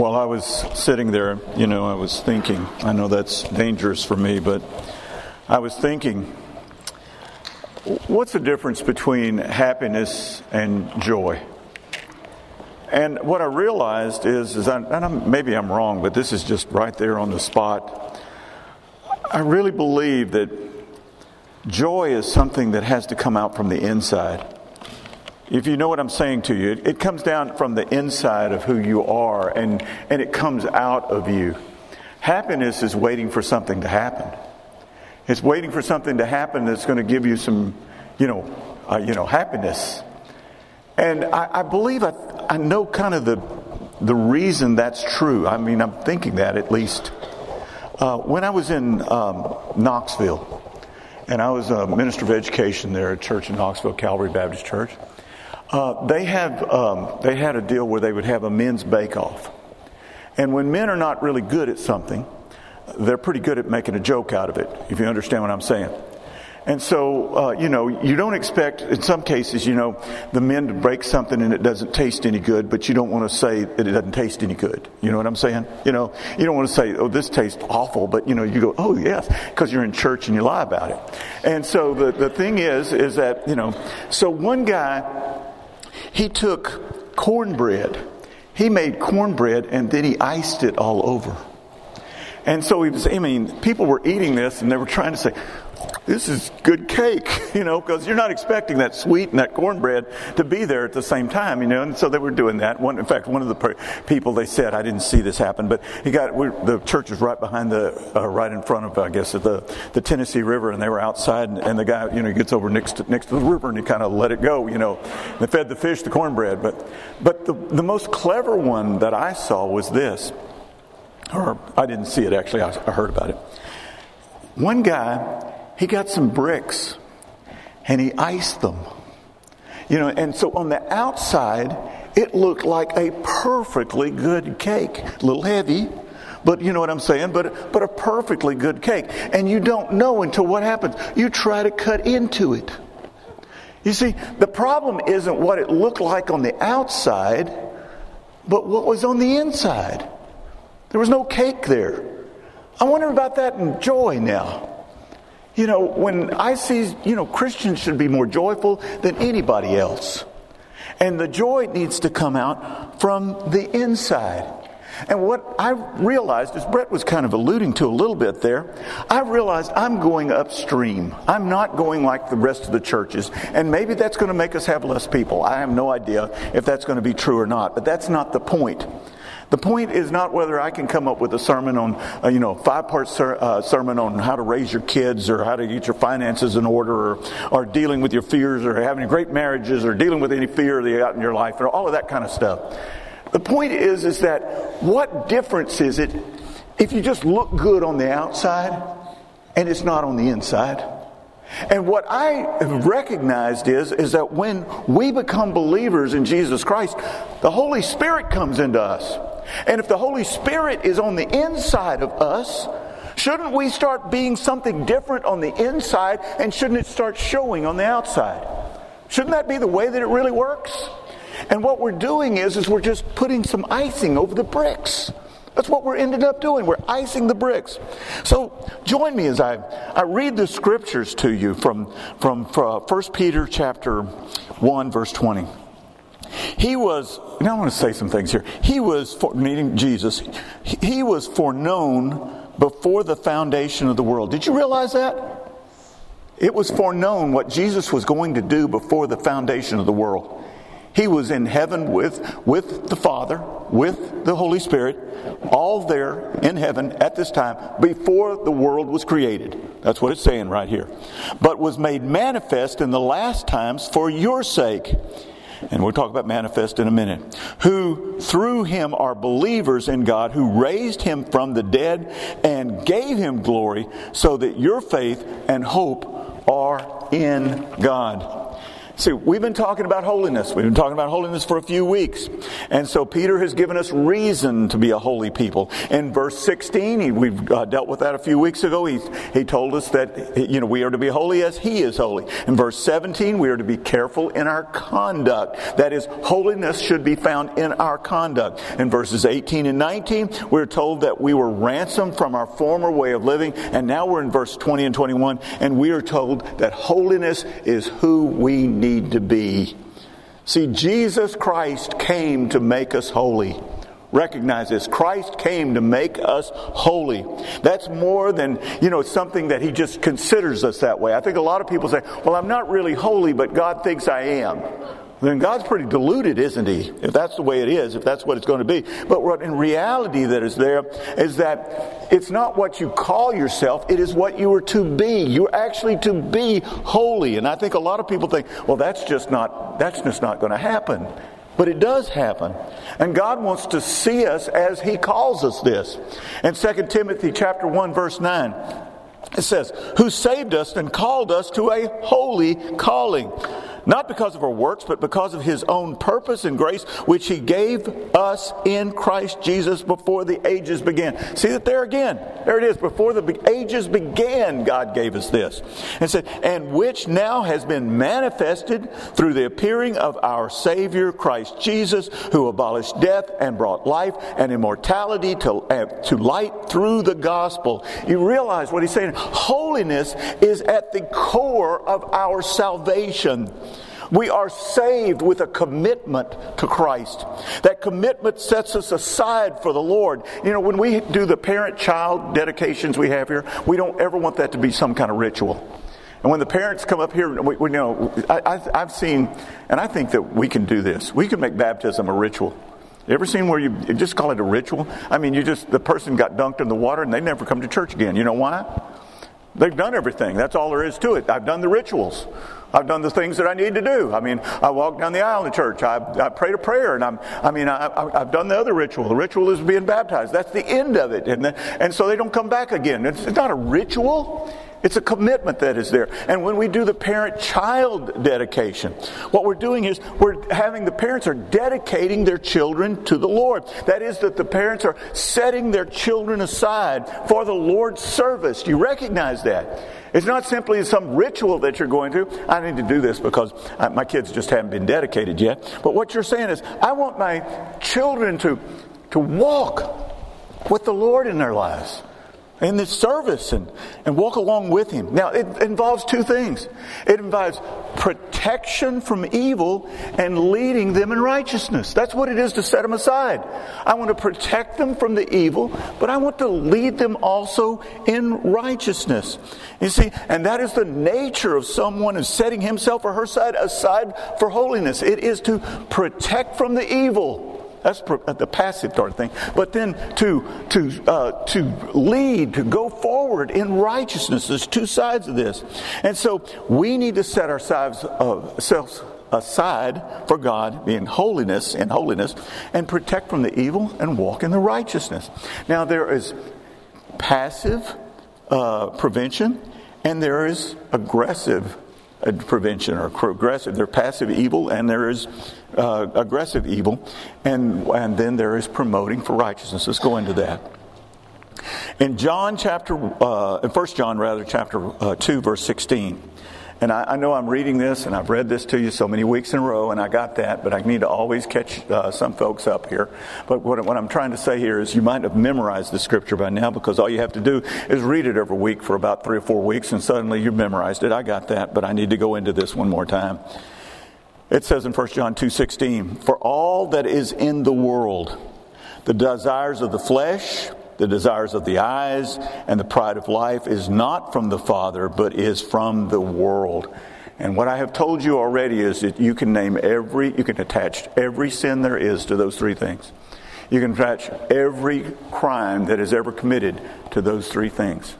While I was sitting there, I was thinking. I know that's dangerous for me, but I was thinking, what's the difference between happiness and joy? And what I realized maybe I'm wrong, but this is just right there on the spot. I really believe that joy is something that has to come out from the inside. If you know what I'm saying to you, it comes down from the inside of who you are, and it comes out of you. Happiness is waiting for something to happen. It's waiting for something to happen that's going to give you some, happiness. And I believe I know kind of the reason that's true. I mean, I'm thinking that at least. When I was in Knoxville, and I was a minister of education there at a church in Knoxville, Calvary Baptist Church, they had a deal where they would have a men's bake-off. And when men are not really good at something, they're pretty good at making a joke out of it, if you understand what I'm saying. And so, you don't expect, in some cases, the men to break something and it doesn't taste any good, but you don't want to say that it doesn't taste any good. You know what I'm saying? You don't want to say, oh, this tastes awful, but, you go, oh, yes, because you're in church and you lie about it. And so the thing is that, so one guy, he took cornbread. He made cornbread and then he iced it all over. And so people were eating this and they were trying to say, this is good cake, because you're not expecting that sweet and that cornbread to be there at the same time, And so they were doing that. One of the people, they said, I didn't see this happen, but the church was right behind right in front of, I guess, the Tennessee River, and they were outside, and the guy, he gets over next to the river, and he kind of let it go, They fed the fish the cornbread, but the most clever one that I saw was this, or I didn't see it actually, I heard about it. One guy, he got some bricks and he iced them. And so on the outside, it looked like a perfectly good cake. A little heavy, but you know what I'm saying? But a perfectly good cake. And you don't know until what happens. You try to cut into it. You see, the problem isn't what it looked like on the outside, but what was on the inside. There was no cake there. I wonder about that in joy now. When I see, Christians should be more joyful than anybody else. And the joy needs to come out from the inside. And what I realized, as Brett was kind of alluding to a little bit there, I realized I'm going upstream. I'm not going like the rest of the churches. And maybe that's going to make us have less people. I have no idea if that's going to be true or not. But that's not the point. The point is not whether I can come up with a sermon on, five-part sermon on how to raise your kids or how to get your finances in order or dealing with your fears or having great marriages or dealing with any fear that you got in your life or all of that kind of stuff. The point is that what difference is it if you just look good on the outside and it's not on the inside? And what I have recognized is that when we become believers in Jesus Christ, the Holy Spirit comes into us. And if the Holy Spirit is on the inside of us, shouldn't we start being something different on the inside, and shouldn't it start showing on the outside? Shouldn't that be the way that it really works? And what we're doing is we're just putting some icing over the bricks. That's what we're ended up doing. We're icing the bricks. So join me as I read the scriptures to you from 1 Peter chapter 1, verse 20. Now I want to say some things here. Meaning Jesus, he was foreknown before the foundation of the world. Did you realize that? It was foreknown what Jesus was going to do before the foundation of the world. He was in heaven with the Father, with the Holy Spirit, all there in heaven at this time before the world was created. That's what it's saying right here. But was made manifest in the last times for your sake. And we'll talk about manifest in a minute. Who through him are believers in God, who raised him from the dead and gave him glory, so that your faith and hope are in God. See, we've been talking about holiness. We've been talking about holiness for a few weeks. And so Peter has given us reason to be a holy people. In verse 16, we've dealt with that a few weeks ago. He told us that, you know, we are to be holy as he is holy. In verse 17, we are to be careful in our conduct. That is, holiness should be found in our conduct. In verses 18 and 19, we're told that we were ransomed from our former way of living. And now we're in verse 20 and 21, and we are told that holiness is who we need to be. See, Jesus Christ came to make us holy. Recognize this. Christ came to make us holy. That's more than, you know, something that he just considers us that way. I think a lot of people say, well, I'm not really holy, but God thinks I am. Then God's pretty deluded, isn't he? If that's the way it is, if that's what it's going to be. But what in reality that is there is that it's not what you call yourself, it is what you are to be. You're actually to be holy. And I think a lot of people think, well, that's just not going to happen. But it does happen. And God wants to see us as he calls us this. In 2 Timothy chapter 1, verse 9, it says, who saved us and called us to a holy calling. Not because of our works, but because of his own purpose and grace, which he gave us in Christ Jesus before the ages began. See that there again? There it is. Before the ages began, God gave us this. And said, and which now has been manifested through the appearing of our Savior, Christ Jesus, who abolished death and brought life and immortality to light through the gospel. You realize what he's saying? Holiness is at the core of our salvation. We are saved with a commitment to Christ. That commitment sets us aside for the Lord. You know, when we do the parent-child dedications we have here, we don't ever want that to be some kind of ritual. And when the parents come up here, we know, I've seen, and I think that we can do this. We can make baptism a ritual. You ever seen where you just call it a ritual? I mean, the person got dunked in the water and they never come to church again. You know why? They've done everything. That's all there is to it. I've done the rituals. I've done the things that I need to do. I mean, I walked down the aisle in church. I prayed a prayer, and I've done the other ritual. The ritual is being baptized. That's the end of it, and so they don't come back again. It's not a ritual. It's a commitment that is there. And when we do the parent-child dedication, what we're doing is we're having the parents are dedicating their children to the Lord. That is that the parents are setting their children aside for the Lord's service. Do you recognize that? It's not simply some ritual that you're going through. I need to do this because my kids just haven't been dedicated yet. But what you're saying is, I want my children to walk with the Lord in their lives, in this service, and walk along with him. Now, it involves two things. It involves protection from evil and leading them in righteousness. That's what it is to set them aside. I want to protect them from the evil, but I want to lead them also in righteousness. You see, and that is the nature of someone who's setting himself or her side aside for holiness. It is to protect from the evil. That's the passive sort of thing. But then to lead, to go forward in righteousness. There's two sides of this. And so we need to set ourselves aside for God in holiness, and protect from the evil and walk in the righteousness. Now there is passive prevention, and there is aggressive prevention or progressive. There are passive evil and there is aggressive evil, and then there is promoting for righteousness. Let's go into that. In John chapter, in 1 John rather, chapter 2, verse 16. And I know I'm reading this, and I've read this to you so many weeks in a row, and I got that, but I need to always catch some folks up here. But what I'm trying to say here is you might have memorized the scripture by now, because all you have to do is read it every week for about 3 or 4 weeks, and suddenly you've memorized it. I got that, but I need to go into this one more time. It says in 1 John 2:16, for all that is in the world, the desires of the flesh, the desires of the eyes, and the pride of life is not from the Father, but is from the world. And what I have told you already is that you can name you can attach every sin there is to those three things. You can attach every crime that is ever committed to those three things.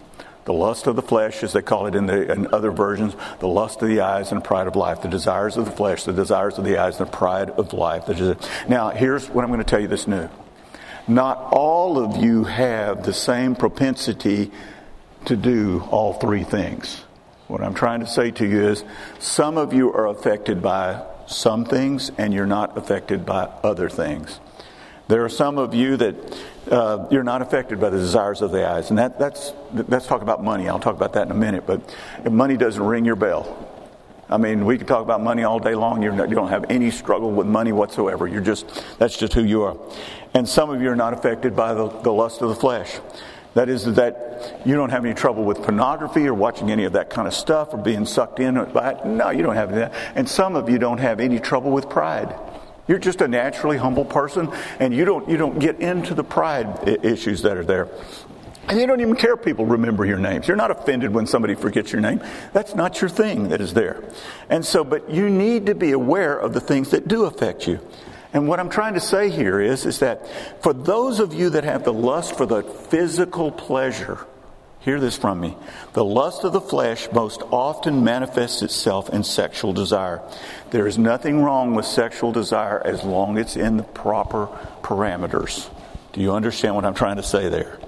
The lust of the flesh, as they call it in other versions, the lust of the eyes and pride of life, the desires of the flesh, the desires of the eyes, and the pride of life. Now, here's what I'm going to tell you that's new. Not all of you have the same propensity to do all three things. What I'm trying to say to you is some of you are affected by some things and you're not affected by other things. There are some of you that you're not affected by the desires of the eyes. And that's talk about money. I'll talk about that in a minute. But if money doesn't ring your bell. I mean, we could talk about money all day long. You don't have any struggle with money whatsoever. That's just who you are. And some of you are not affected by the lust of the flesh. That is that you don't have any trouble with pornography or watching any of that kind of stuff or being sucked in by it. No, you don't have that. And some of you don't have any trouble with pride. You're just a naturally humble person, and you don't get into the pride issues that are there. And you don't even care if people remember your names. You're not offended when somebody forgets your name. That's not your thing that is there. And so, but you need to be aware of the things that do affect you. And what I'm trying to say here is that for those of you that have the lust for the physical pleasure, hear this from me, the lust of the flesh most often manifests itself in sexual desire. There is nothing wrong with sexual desire as long as it's in the proper parameters. Do you understand what I'm trying to say there?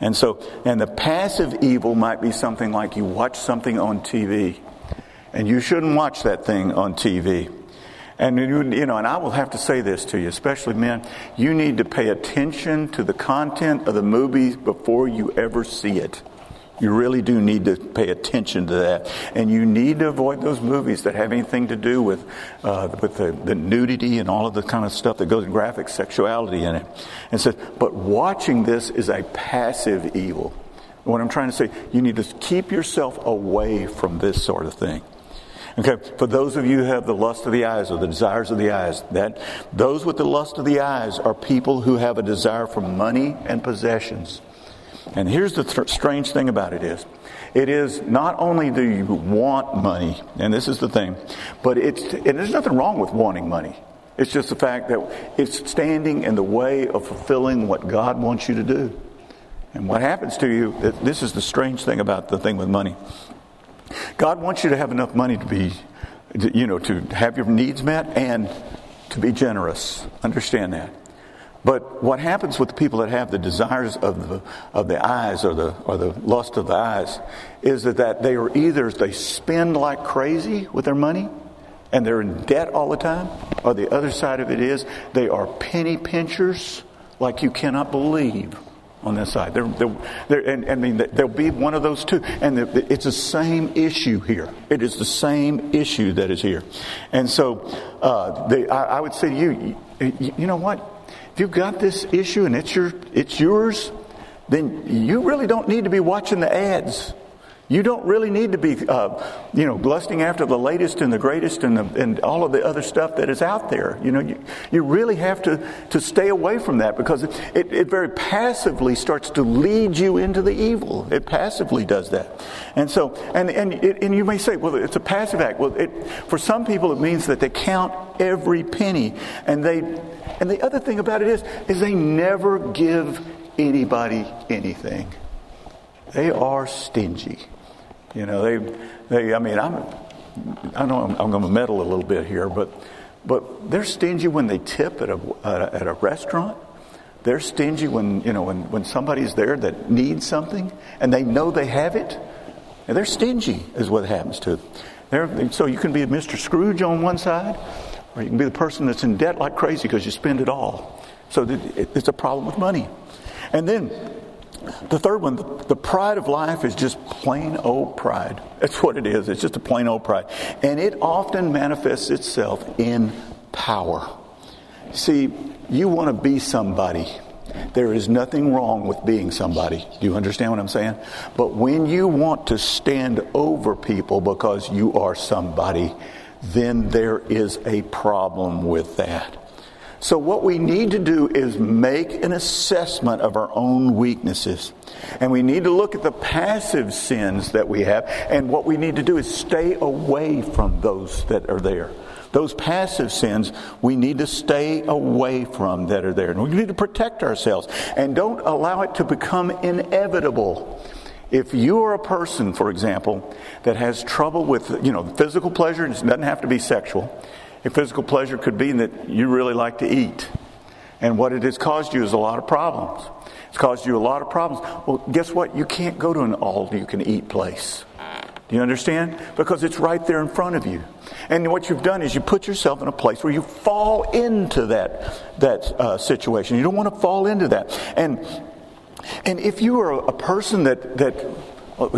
And so, and the passive evil might be something like you watch something on TV, and you shouldn't watch that thing on TV. And and I will have to say this to you, especially men, you need to pay attention to the content of the movies before you ever see it. You really do need to pay attention to that, and you need to avoid those movies that have anything to do with the nudity and all of the kind of stuff that goes in graphic sexuality in it. And so, but watching this is a passive evil. And what I'm trying to say, you need to keep yourself away from this sort of thing. Okay, for those of you who have the lust of the eyes or the desires of the eyes, that those with the lust of the eyes are people who have a desire for money and possessions. And here's the strange thing about it is not only do you want money, and this is the thing, but and there's nothing wrong with wanting money. It's just the fact that it's standing in the way of fulfilling what God wants you to do. And what happens to you, this is the strange thing about the thing with money. God wants you to have enough money to be, to have your needs met and to be generous. Understand that. But what happens with the people that have the desires of the eyes or the lust of the eyes is that they are either they spend like crazy with their money and they're in debt all the time, or the other side of it is they are penny pinchers like you cannot believe. On that side, there'll be one of those two, and it's the same issue here. It is the same issue that is here, and so I would say to you, you know what? If you've got this issue and it's yours, then you really don't need to be watching the ads. You don't really need to be, lusting after the latest and the greatest and all of the other stuff that is out there. You really have to stay away from that because it very passively starts to lead you into the evil. It passively does that, and so and you may say, well, it's a passive act. Well, for some people it means that they count every penny, and the other thing about it is they never give anybody anything. They are stingy. I'm going to meddle a little bit here, but they're stingy when they tip at a restaurant. They're stingy when somebody's there that needs something and they know they have it. And they're stingy is what happens to them. So you can be Mr. Scrooge on one side, or you can be the person that's in debt like crazy because you spend it all. So it's a problem with money. And then the third one, the pride of life is just plain old pride. That's what it is. It's just a plain old pride. And it often manifests itself in power. See, you want to be somebody. There is nothing wrong with being somebody. Do you understand what I'm saying? But when you want to stand over people because you are somebody, then there is a problem with that. So what we need to do is make an assessment of our own weaknesses. And we need to look at the passive sins that we have. And what we need to do is stay away from those that are there. Those passive sins we need to stay away from that are there. And we need to protect ourselves. And don't allow it to become inevitable. If you are a person, for example, that has trouble with, physical pleasure, and it doesn't have to be sexual. A physical pleasure could be that you really like to eat. And what it has caused you is a lot of problems. It's caused you a lot of problems. Well, guess what? You can't go to an all-you-can-eat place. Do you understand? Because it's right there in front of you. And what you've done is you put yourself in a place where you fall into that situation. You don't want to fall into that. And if you are a person that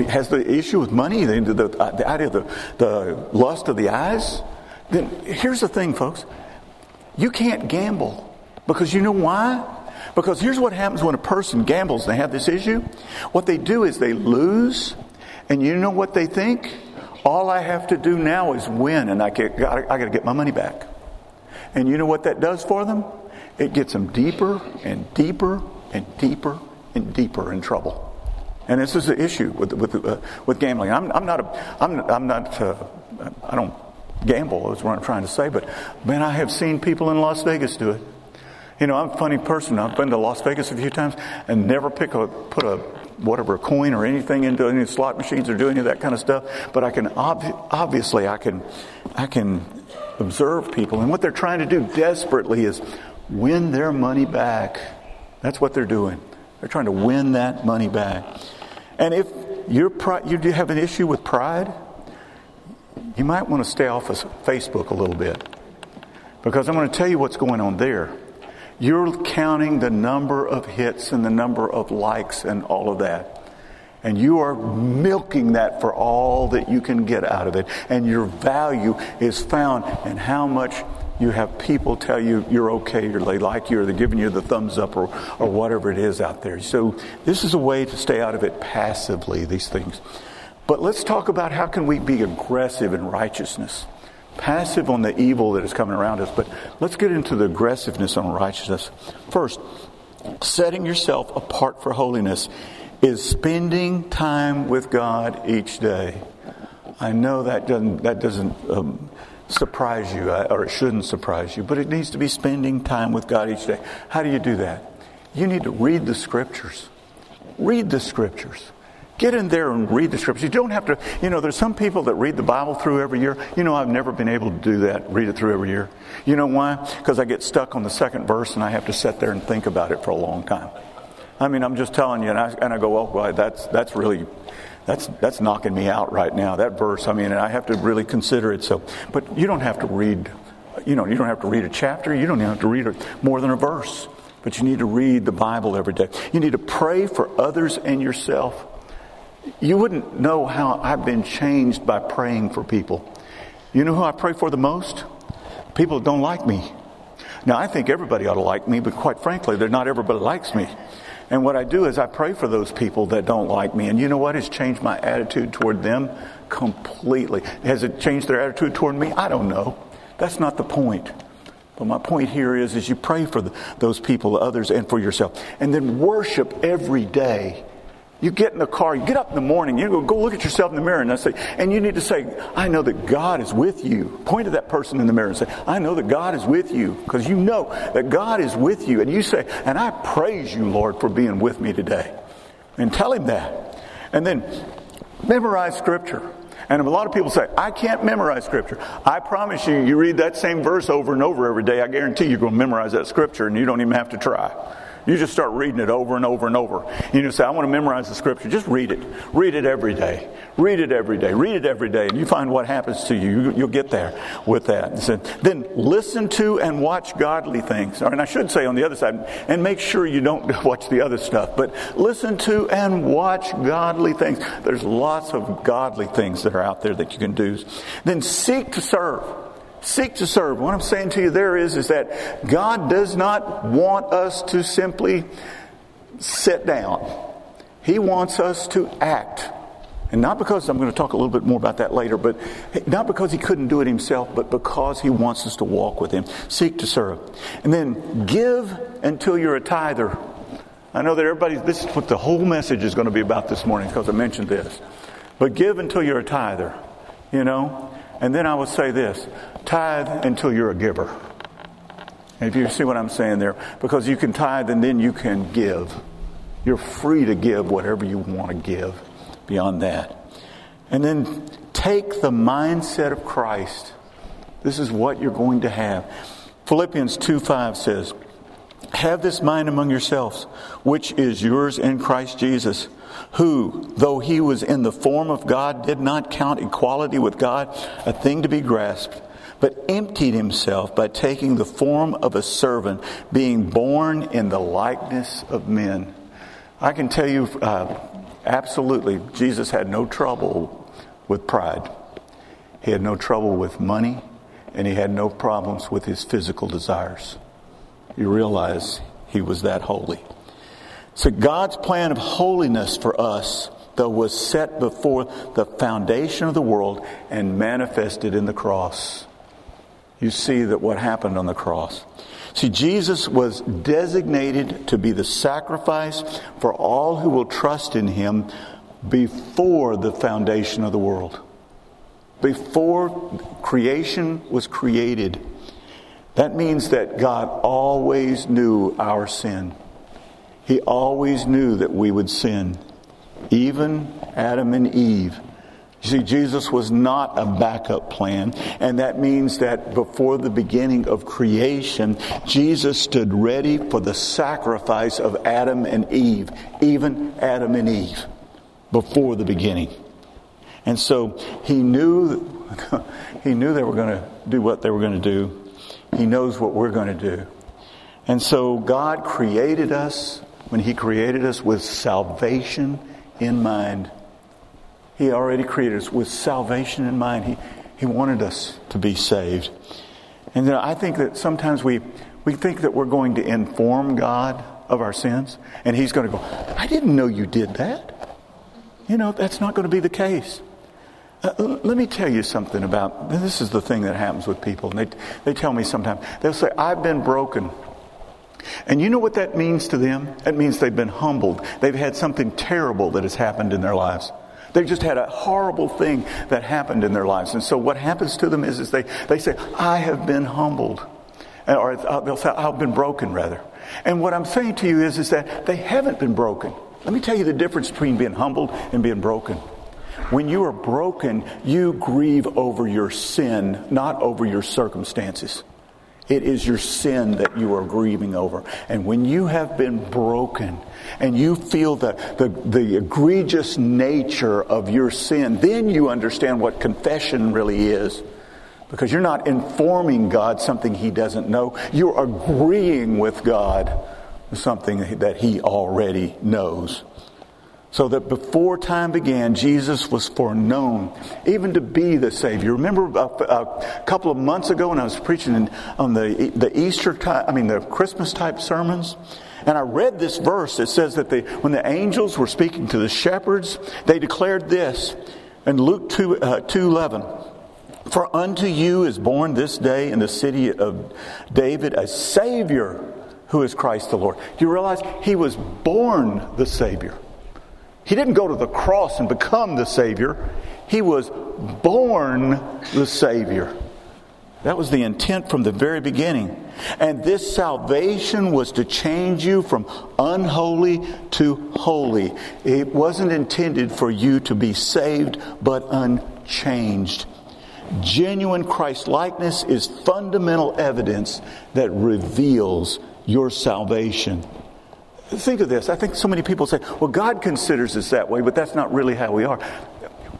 has the issue with money, the idea of the lust of the eyes, then here's the thing, folks. You can't gamble. Because you know why? Because here's what happens when a person gambles and they have this issue. What they do is they lose, and you know what they think? All I have to do now is win, and I got to get my money back. And you know what that does for them? It gets them deeper and deeper and deeper and deeper in trouble. And this is the issue with gambling. I don't gamble is what I'm trying to say, but man, I have seen people in Las Vegas do it. You know, I'm a funny person. I've been to Las Vegas a few times and never put a coin or anything into any slot machines or do any of that kind of stuff. But I can obviously I can observe people, and what they're trying to do desperately is win their money back. That's what they're doing. They're trying to win that money back. And if you do have an issue with pride, you might want to stay off of Facebook a little bit, because I'm going to tell you what's going on there. You're counting the number of hits and the number of likes and all of that. And you are milking that for all that you can get out of it. And your value is found in how much you have people tell you you're okay, or they like you, or they're giving you the thumbs up, or whatever it is out there. So this is a way to stay out of it passively, these things. But let's talk about how can we be aggressive in righteousness. Passive on the evil that is coming around us, but let's get into the aggressiveness on righteousness. First, setting yourself apart for holiness is spending time with God each day. I know that doesn't surprise you, or it shouldn't surprise you, but it needs to be spending time with God each day. How do you do that? You need to read the Scriptures. Read the Scriptures. Get in there and read the Scriptures. You don't have to, there's some people that read the Bible through every year. I've never been able to do that, read it through every year. You know why? Because I get stuck on the second verse and I have to sit there and think about it for a long time. I mean, I'm just telling you, and I go, well, boy, that's really knocking me out right now, that verse. I mean, and I have to really consider it. So, but you don't have to read, you don't have to read a chapter. You don't have to read more than a verse. But you need to read the Bible every day. You need to pray for others and yourself. You wouldn't know how I've been changed by praying for people. You know who I pray for the most? People that don't like me. Now, I think everybody ought to like me, but quite frankly, not everybody likes me. And what I do is I pray for those people that don't like me. And you know what? It's changed my attitude toward them completely. Has it changed their attitude toward me? I don't know. That's not the point. But my point here is you pray for those people, others, and for yourself. And then worship every day. You get in the car, you get up in the morning, you go look at yourself in the mirror, and you need to say, I know that God is with you. Point to that person in the mirror and say, I know that God is with you, because you know that God is with you. And you say, and I praise you, Lord, for being with me today. And tell him that. And then memorize Scripture. And a lot of people say, I can't memorize Scripture. I promise you, you read that same verse over and over every day, I guarantee you're going to memorize that Scripture, and you don't even have to try. You just start reading it over and over and over. You just say, I want to memorize the Scripture. Just read it. Read it every day. Read it every day. Read it every day. And you find what happens to you. You'll get there with that. So then listen to and watch godly things. And I should say on the other side, and make sure you don't watch the other stuff, but listen to and watch godly things. There's lots of godly things that are out there that you can do. Then seek to serve. Seek to serve. What I'm saying to you there is that God does not want us to simply sit down. He wants us to act. And not because, I'm going to talk a little bit more about that later, but not because he couldn't do it himself, but because he wants us to walk with him. Seek to serve. And then give until you're a tither. I know that this is what the whole message is going to be about this morning, because I mentioned this. But give until you're a tither, And then I will say this, tithe until you're a giver. If you see what I'm saying there, because you can tithe and then you can give. You're free to give whatever you want to give beyond that. And then take the mindset of Christ. This is what you're going to have. Philippians 2:5 says, Have this mind among yourselves, which is yours in Christ Jesus, who, though he was in the form of God, did not count equality with God a thing to be grasped, but emptied himself by taking the form of a servant, being born in the likeness of men. I can tell you absolutely, Jesus had no trouble with pride. He had no trouble with money, and he had no problems with his physical desires. You realize he was that holy. So God's plan of holiness for us, though, was set before the foundation of the world and manifested in the cross. You see that what happened on the cross. See, Jesus was designated to be the sacrifice for all who will trust in him before the foundation of the world. Before creation was created. That means that God always knew our sin. He always knew that we would sin. Even Adam and Eve. You see, Jesus was not a backup plan. And that means that before the beginning of creation, Jesus stood ready for the sacrifice of Adam and Eve. Even Adam and Eve. Before the beginning. And so he knew they were going to do what they were going to do. He knows what we're going to do. And so God created us, when he created us, with salvation in mind. He already created us with salvation in mind. He wanted us to be saved. And I think that sometimes we think that we're going to inform God of our sins. And he's going to go, I didn't know you did that. You know, that's not going to be the case. Let me tell you something about, this is the thing that happens with people. And they tell me sometimes, they'll say, I've been broken. And you know what that means to them? It means they've been humbled. They've had something terrible that has happened in their lives. They've just had a horrible thing that happened in their lives. And so what happens to them is they say, I have been humbled. Or they'll say, I've been broken, rather. And what I'm saying to you is that they haven't been broken. Let me tell you the difference between being humbled and being broken. When you are broken, you grieve over your sin, not over your circumstances. It is your sin that you are grieving over. And when you have been broken and you feel the egregious nature of your sin, then you understand what confession really is. Because you're not informing God something he doesn't know. You're agreeing with God something that he already knows. So that before time began, Jesus was foreknown, even to be the Savior. Remember a couple of months ago when I was preaching on the the Christmas type sermons, and I read this verse. It says that when the angels were speaking to the shepherds, they declared this in Luke 2:11. For unto you is born this day in the city of David a Savior, who is Christ the Lord. Do you realize he was born the Savior? He didn't go to the cross and become the Savior. He was born the Savior. That was the intent from the very beginning. And this salvation was to change you from unholy to holy. It wasn't intended for you to be saved, but unchanged. Genuine Christ-likeness is fundamental evidence that reveals your salvation. Think of this. I think so many people say, well, God considers us that way, but that's not really how we are.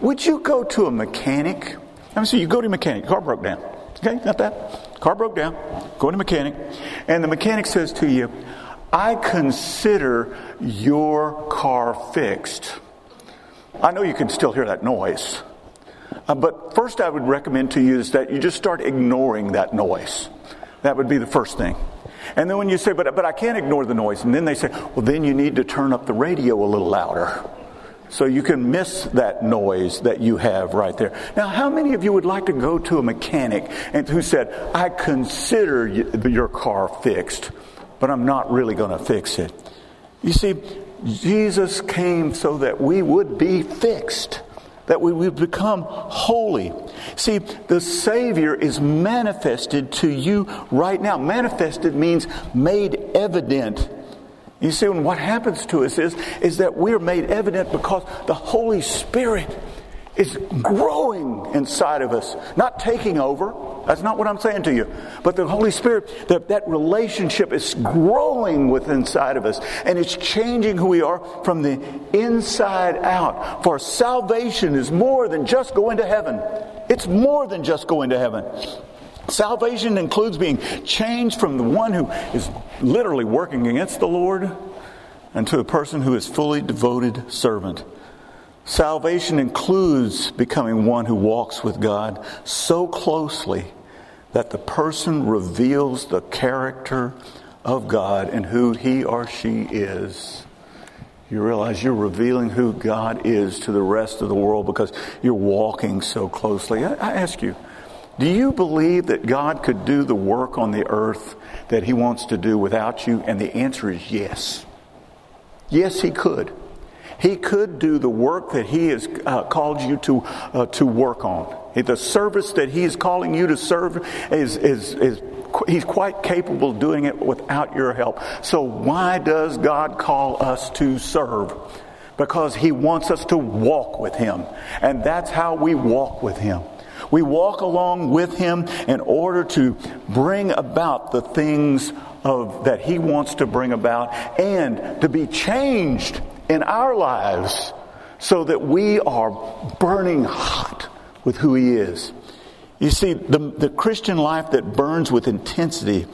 Would you go to a mechanic? Let me see, you go to a mechanic. Car broke down. Okay, not that. Car broke down. Go to a mechanic. And the mechanic says to you, I consider your car fixed. I know you can still hear that noise. But first I would recommend to you is that you just start ignoring that noise. That would be the first thing. And then when you say, but I can't ignore the noise. And then they say, well, then you need to turn up the radio a little louder so you can miss that noise that you have right there. Now, how many of you would like to go to a mechanic and who said, I consider your car fixed, but I'm not really going to fix it? You see, Jesus came so that we would be fixed, that we would become holy. See, the Savior is manifested to you right now. Manifested means made evident. You see, and what happens to us is that we're made evident because the Holy Spirit is growing inside of us, not taking over. That's not what I'm saying to you. But the Holy Spirit, that relationship is growing within inside of us. And it's changing who we are from the inside out. For salvation is more than just going to heaven. It's more than just going to heaven. Salvation includes being changed from the one who is literally working against the Lord and to a person who is fully devoted servant. Salvation includes becoming one who walks with God so closely that the person reveals the character of God and who he or she is. You realize you're revealing who God is to the rest of the world because you're walking so closely. I ask you, do you believe that God could do the work on the earth that he wants to do without you? And the answer is yes. Yes, he could. He could do the work that he has called you to work on. The service that he is calling you to serve is he's quite capable of doing it without your help. So why does God call us to serve? Because he wants us to walk with him. And that's how we walk with him. We walk along with him in order to bring about the things that he wants to bring about and to be changed in our lives so that we are burning hot with who he is. You see, the Christian life that burns with intensity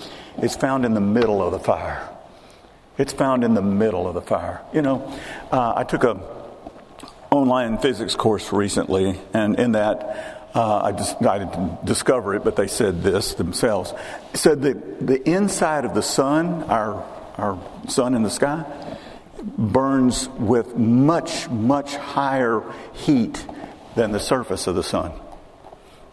is found in the middle of the fire. It's found in the middle of the fire. You know, I took an online physics course recently, and in that I didn't discover it, but they said this themselves. It said that the inside of the sun, our sun in the sky, burns with much, much higher heat than the surface of the sun.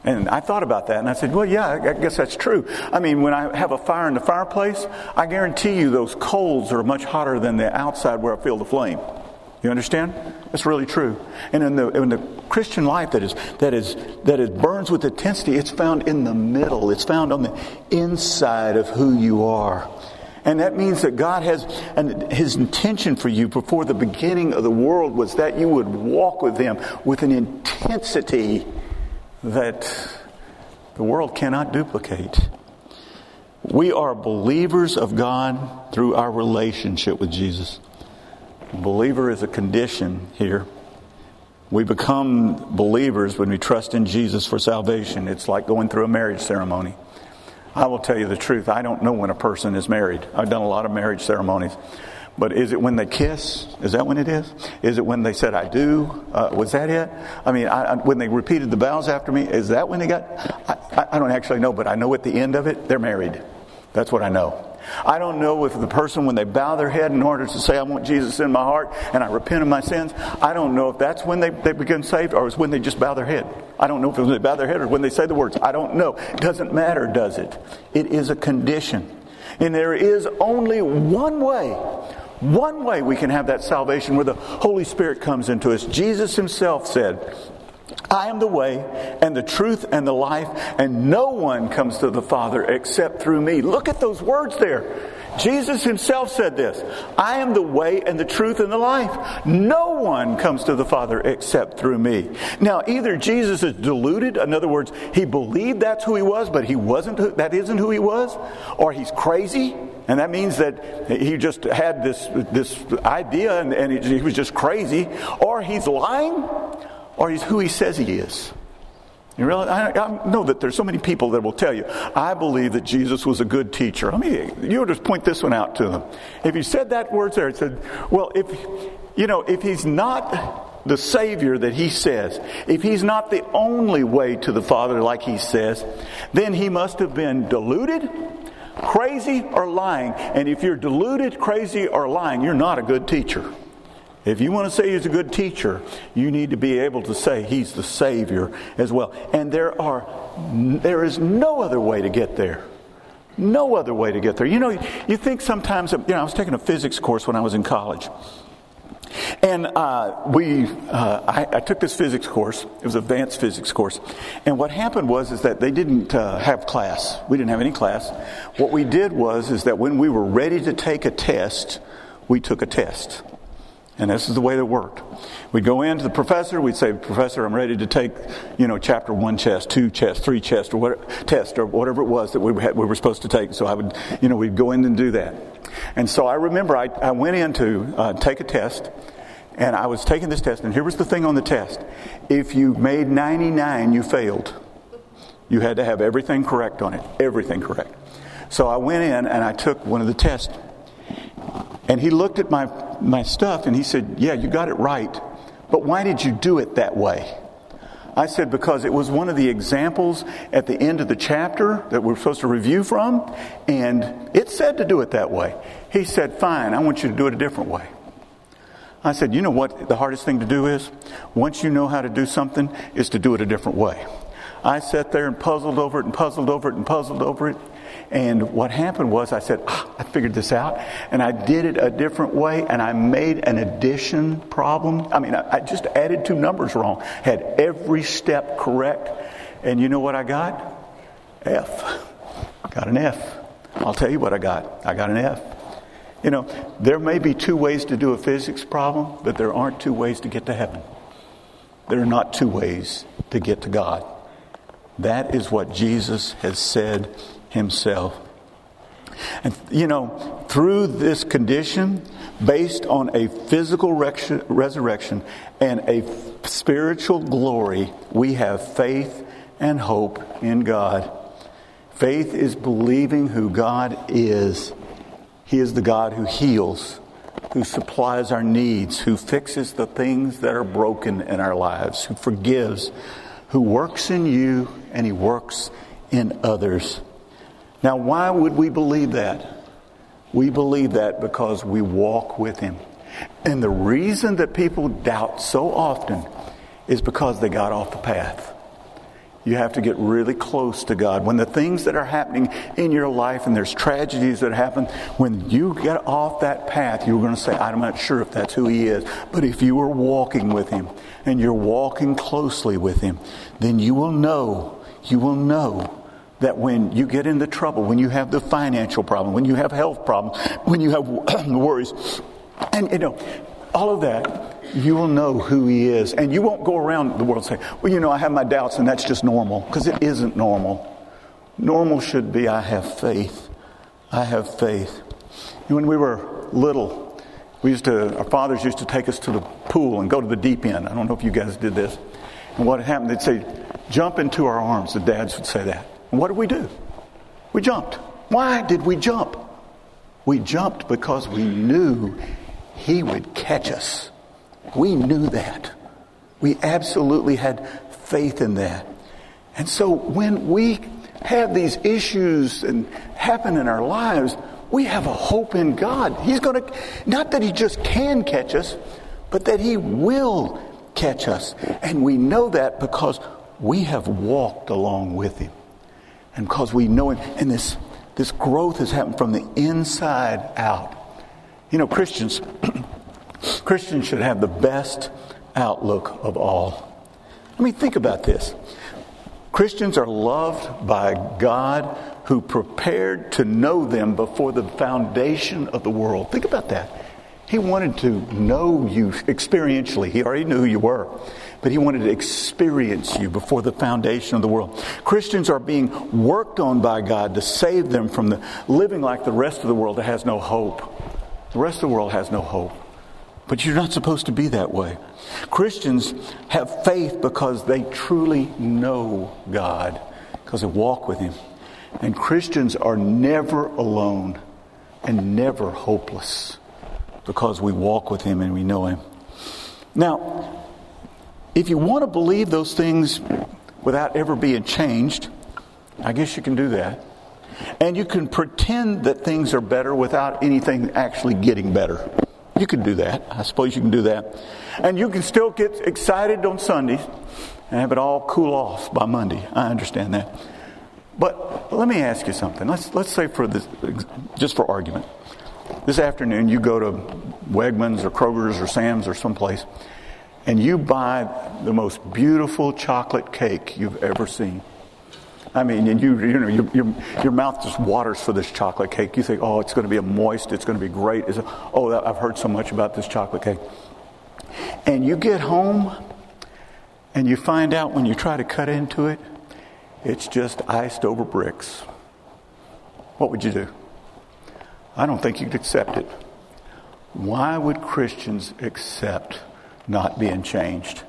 And I thought about that, and I said, well, yeah, I guess that's true. I mean, when I have a fire in the fireplace, I guarantee you those coals are much hotter than the outside where I feel the flame. You understand? That's really true. And in the Christian life that is burns with intensity, it's found in the middle. It's found on the inside of who you are. And that means that God has, and his intention for you before the beginning of the world was that you would walk with him with an intensity that the world cannot duplicate. We are believers of God through our relationship with Jesus. Believer is a condition here. We become believers when we trust in Jesus for salvation. It's like going through a marriage ceremony. I will tell you the truth. I don't know when a person is married. I've done a lot of marriage ceremonies. But is it when they kiss? Is that when it is? Is it when they said, I do? Was that it? I mean, when they repeated the vows after me, is that when they got? I don't actually know, but I know at the end of it, they're married. That's what I know. I don't know if the person, when they bow their head in order to say, I want Jesus in my heart and I repent of my sins, I don't know if that's when they become saved or it's when they just bow their head. I don't know if it's when they bow their head or when they say the words. I don't know. It doesn't matter, does it? It is a condition. And there is only one way we can have that salvation where the Holy Spirit comes into us. Jesus himself said, I am the way and the truth and the life, and no one comes to the Father except through me. Look at those words there. Jesus himself said this. I am the way and the truth and the life. No one comes to the Father except through me. Now, either Jesus is deluded. In other words, he believed that's who he was, but he wasn't. That isn't who he was. Or he's crazy. And that means that he just had this idea and he was just crazy. Or he's lying. Or he's who he says he is. You realize? I know that there's so many people that will tell you, I believe that Jesus was a good teacher. I mean, you would just point this one out to them. If you said that words there, it said, well, if he's not the Savior that he says, if he's not the only way to the Father like he says, then he must have been deluded, crazy, or lying. And if you're deluded, crazy, or lying, you're not a good teacher. If you want to say he's a good teacher, you need to be able to say he's the Savior as well. And there is no other way to get there. No other way to get there. You know, you think sometimes, I was taking a physics course when I was in college. And I took this physics course. It was an advanced physics course. And what happened was that they didn't have class. We didn't have any class. What we did was that when we were ready to take a test, we took a test. And this is the way that worked. We'd go in to the professor. We'd say, "Professor, I'm ready to take, chapter 1 chest, 2 chest, 3 chest, or whatever it was that we were supposed to take." So I would, we'd go in and do that. And so I remember I went in to take a test, and I was taking this test. And here was the thing on the test: if you made 99, you failed. You had to have everything correct on it, everything correct. So I went in and I took one of the tests. And he looked at my stuff and he said, "Yeah, you got it right, but why did you do it that way?" I said, "Because it was one of the examples at the end of the chapter that we're supposed to review from, and it said to do it that way." He said, "Fine, I want you to do it a different way." I said, "You know what the hardest thing to do is? Once you know how to do something, is to do it a different way." I sat there and puzzled over it and puzzled over it and puzzled over it. And what happened was I said, "I figured this out." And I did it a different way, and I made an addition problem. I just added 2 numbers wrong. Had every step correct. And you know what I got? F. Got an F. I'll tell you what I got. I got an F. There may be 2 ways to do a physics problem, but there aren't 2 ways to get to heaven. There are not 2 ways to get to God. That is what Jesus has said himself. And, through this condition, based on a physical resurrection and a spiritual glory, we have faith and hope in God. Faith is believing who God is. He is the God who heals, who supplies our needs, who fixes the things that are broken in our lives, who forgives, who works in you, and he works in others. Now, why would we believe that? We believe that because we walk with him. And the reason that people doubt so often is because they got off the path. You have to get really close to God. When the things that are happening in your life and there's tragedies that happen, when you get off that path, you're going to say, "I'm not sure if that's who he is." But if you are walking with him and you're walking closely with him, then you will know that when you get into trouble, when you have the financial problem, when you have health problems, when you have worries, and all of that, you will know who he is. And you won't go around the world saying, "Well, I have my doubts and that's just normal." Because it isn't normal. Normal should be, "I have faith. I have faith." And when we were little, our fathers used to take us to the pool and go to the deep end. I don't know if you guys did this. And what happened, they'd say, "Jump into our arms." The dads would say that. And what did we do? We jumped. Why did we jump? We jumped because we knew he would catch us. We knew that. We absolutely had faith in that. And so when we have these issues and happen in our lives, we have a hope in God. He's going to, not that he just can catch us, but that he will catch us. And we know that because we have walked along with him. And because we know him. And this growth has happened from the inside out. Christians should have the best outlook of all. I mean, think about this. Christians are loved by God who prepared to know them before the foundation of the world. Think about that. He wanted to know you experientially. He already knew who you were, but he wanted to experience you before the foundation of the world. Christians are being worked on by God to save them from living like the rest of the world that has no hope. The rest of the world has no hope. But you're not supposed to be that way. Christians have faith because they truly know God, because they walk with him. And Christians are never alone and never hopeless because we walk with him and we know him. Now, if you want to believe those things without ever being changed, I guess you can do that. And you can pretend that things are better without anything actually getting better. You can do that. I suppose you can do that. And you can still get excited on Sundays and have it all cool off by Monday. I understand that. But let me ask you something. Let's say for this, just for argument, this afternoon you go to Wegmans or Kroger's or Sam's or someplace and you buy the most beautiful chocolate cake you've ever seen. I mean, and your mouth just waters for this chocolate cake. You think, "Oh, it's going to be a moist. It's going to be great. I've heard so much about this chocolate cake." And you get home and you find out when you try to cut into it, it's just iced over bricks. What would you do? I don't think you'd accept it. Why would Christians accept not being changed?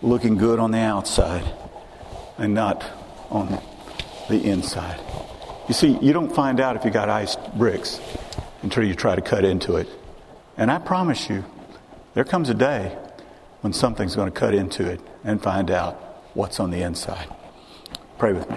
Looking good on the outside and not on the inside. You see, you don't find out if you got iced bricks until you try to cut into it. And I promise you, there comes a day when something's going to cut into it and find out what's on the inside. Pray with me.